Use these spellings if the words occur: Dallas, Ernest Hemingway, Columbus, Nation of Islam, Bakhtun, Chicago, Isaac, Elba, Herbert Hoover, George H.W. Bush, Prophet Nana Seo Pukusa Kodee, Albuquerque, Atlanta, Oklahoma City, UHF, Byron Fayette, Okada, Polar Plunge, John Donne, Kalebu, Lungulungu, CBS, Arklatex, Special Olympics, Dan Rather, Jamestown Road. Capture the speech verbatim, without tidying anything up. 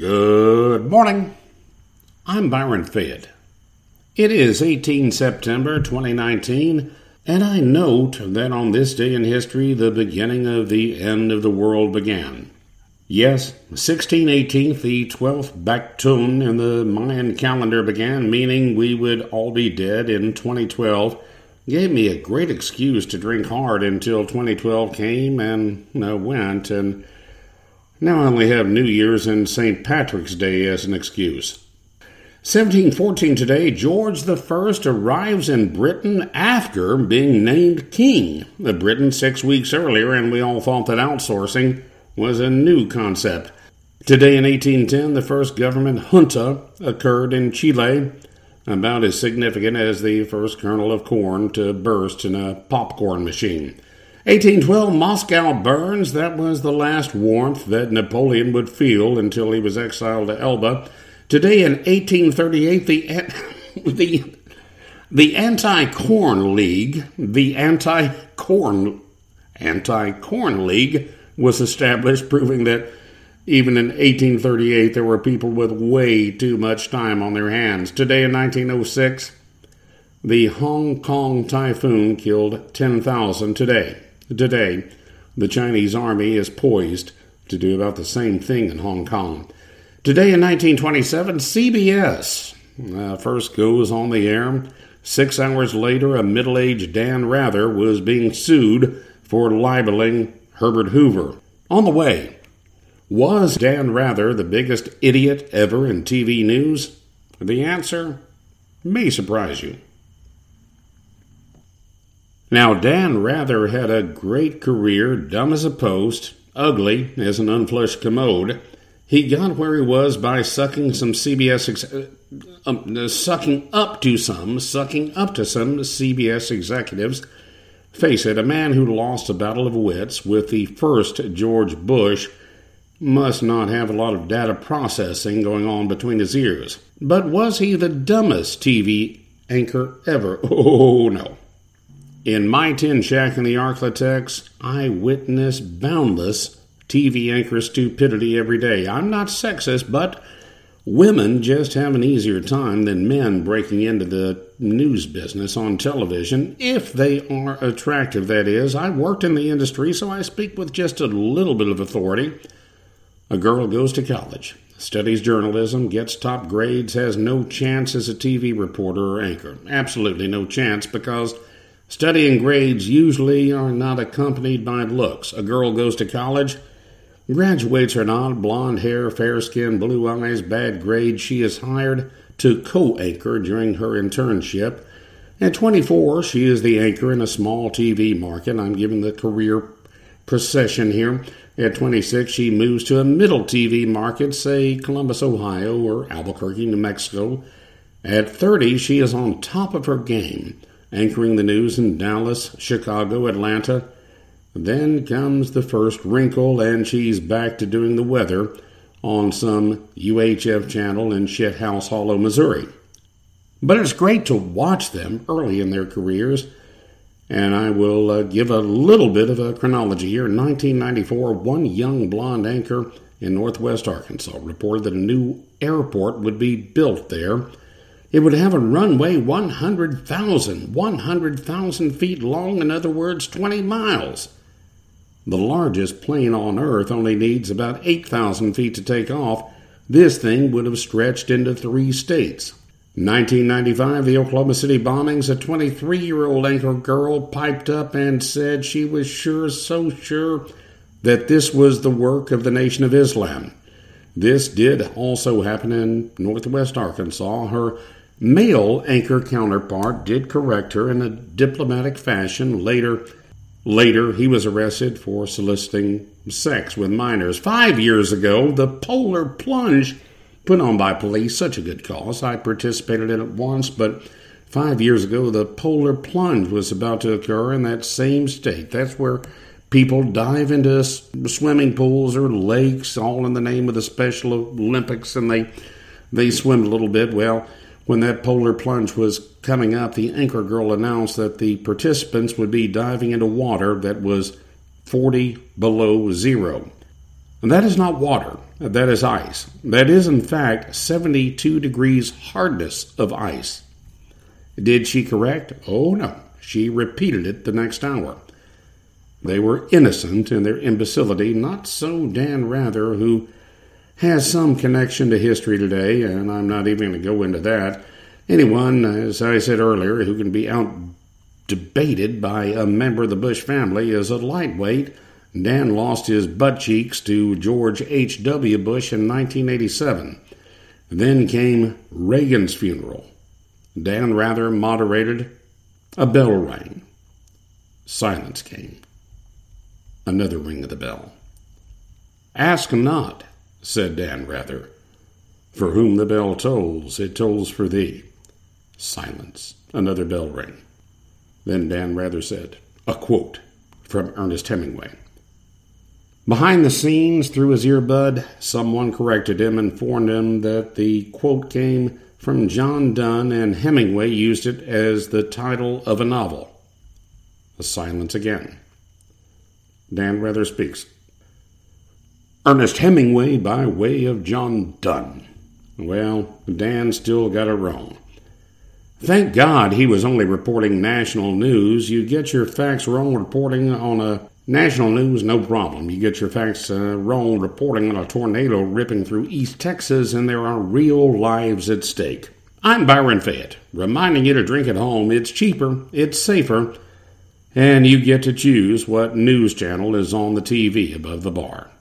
Good morning. I'm Byron Fayette. It is eighteenth of September twenty nineteen, and I note that on this day in history, the beginning of the end of the world began. Yes, sixteen eighteen, the twelfth Bakhtun in the Mayan calendar began, meaning we would all be dead in twenty twelve. Gave me a great excuse to drink hard until twenty twelve came and uh, went, and now I only have New Year's and Saint Patrick's Day as an excuse. seventeen fourteen today, George the First arrives in Britain after being named king of Britain six weeks earlier, and we all thought that outsourcing was a new concept. Today in eighteen ten, the first government junta occurred in Chile, about as significant as the first kernel of corn to burst in a popcorn machine. eighteen twelve, Moscow burns. That was the last warmth that Napoleon would feel until he was exiled to Elba. Today in eighteen thirty-eight, the the, the Anti-Corn League, the Anti-Corn Anti-Corn League was established, proving that even in eighteen thirty-eight, there were people with way too much time on their hands. Today in nineteen oh six, the Hong Kong typhoon killed ten thousand today. Today, the Chinese army is poised to do about the same thing in Hong Kong. Today in nineteen twenty-seven, C B S uh, first goes on the air. Six hours later, a middle-aged Dan Rather was being sued for libeling Herbert Hoover. On the way, was Dan Rather the biggest idiot ever in T V news? The answer may surprise you. Now, Dan Rather had a great career, dumb as a post, ugly as an unflushed commode. He got where he was by sucking some CBS ex- um, sucking up to some, sucking up to some C B S executives. Face it, a man who lost a battle of wits with the first George Bush must not have a lot of data processing going on between his ears. But was he the dumbest T V anchor ever? Oh, no. In my tin shack in the Arklatex, I witness boundless T V anchor stupidity every day. I'm not sexist, but women just have an easier time than men breaking into the news business on television, if they are attractive, that is. I worked in the industry, so I speak with just a little bit of authority. A girl goes to college, studies journalism, gets top grades, has no chance as a T V reporter or anchor. Absolutely no chance, because studying grades usually are not accompanied by looks. A girl goes to college, graduates or not, blonde hair, fair skin, blue eyes, bad grades. She is hired to co-anchor during her internship. At twenty-four, she is the anchor in a small T V market. I'm giving the career procession here. At twenty-six, she moves to a middle T V market, say Columbus, Ohio, or Albuquerque, New Mexico. At thirty, she is on top of her game, anchoring the news in Dallas, Chicago, Atlanta. Then comes the first wrinkle, and she's back to doing the weather on some U H F channel in Shithouse Hollow, Missouri. But it's great to watch them early in their careers. And I will uh, give a little bit of a chronology here. In nineteen ninety-four, one young blonde anchor in northwest Arkansas reported that a new airport would be built there. It would have a runway one hundred thousand feet long, in other words, twenty miles. The largest plane on Earth only needs about eight thousand feet to take off. This thing would have stretched into three states. nineteen ninety-five, the Oklahoma City bombings, a twenty-three-year-old anchor girl piped up and said she was sure, so sure, that this was the work of the Nation of Islam. This did also happen in northwest Arkansas. Her male anchor counterpart did correct her in a diplomatic fashion. Later, later he was arrested for soliciting sex with minors. Five years ago, the Polar Plunge, put on by police, such a good cause. I participated in it once, but five years ago, the Polar Plunge was about to occur in that same state. That's where people dive into swimming pools or lakes, all in the name of the Special Olympics, and they they swim a little bit. Well, when that Polar Plunge was coming up, the anchor girl announced that the participants would be diving into water that was forty below zero. And that is not water. That is ice. That is, in fact, seventy-two degrees hardness of ice. Did she correct? Oh, no. She repeated it the next hour. They were innocent in their imbecility, not so Dan Rather, who has some connection to history today, and I'm not even going to go into that. Anyone, as I said earlier, who can be out-debated by a member of the Bush family is a lightweight. Dan lost his butt cheeks to George H W. Bush in nineteen eighty-seven. Then came Reagan's funeral. Dan Rather moderated. A bell rang. Silence came. Another ring of the bell. Ask not, said Dan Rather, for whom the bell tolls, it tolls for thee. Silence. Another bell rang. Then Dan Rather said, a quote from Ernest Hemingway. Behind the scenes, through his earbud, someone corrected him, informed him that the quote came from John Donne, and Hemingway used it as the title of a novel. A silence again. Dan Rather speaks. Ernest Hemingway by way of John Donne. Well, Dan still got it wrong. Thank God he was only reporting national news. You get your facts wrong reporting on a national news, no problem. You get your facts uh, wrong reporting on a tornado ripping through East Texas, and there are real lives at stake. I'm Byron Fayette, reminding you to drink at home. It's cheaper, it's safer, and you get to choose what news channel is on the T V above the bar.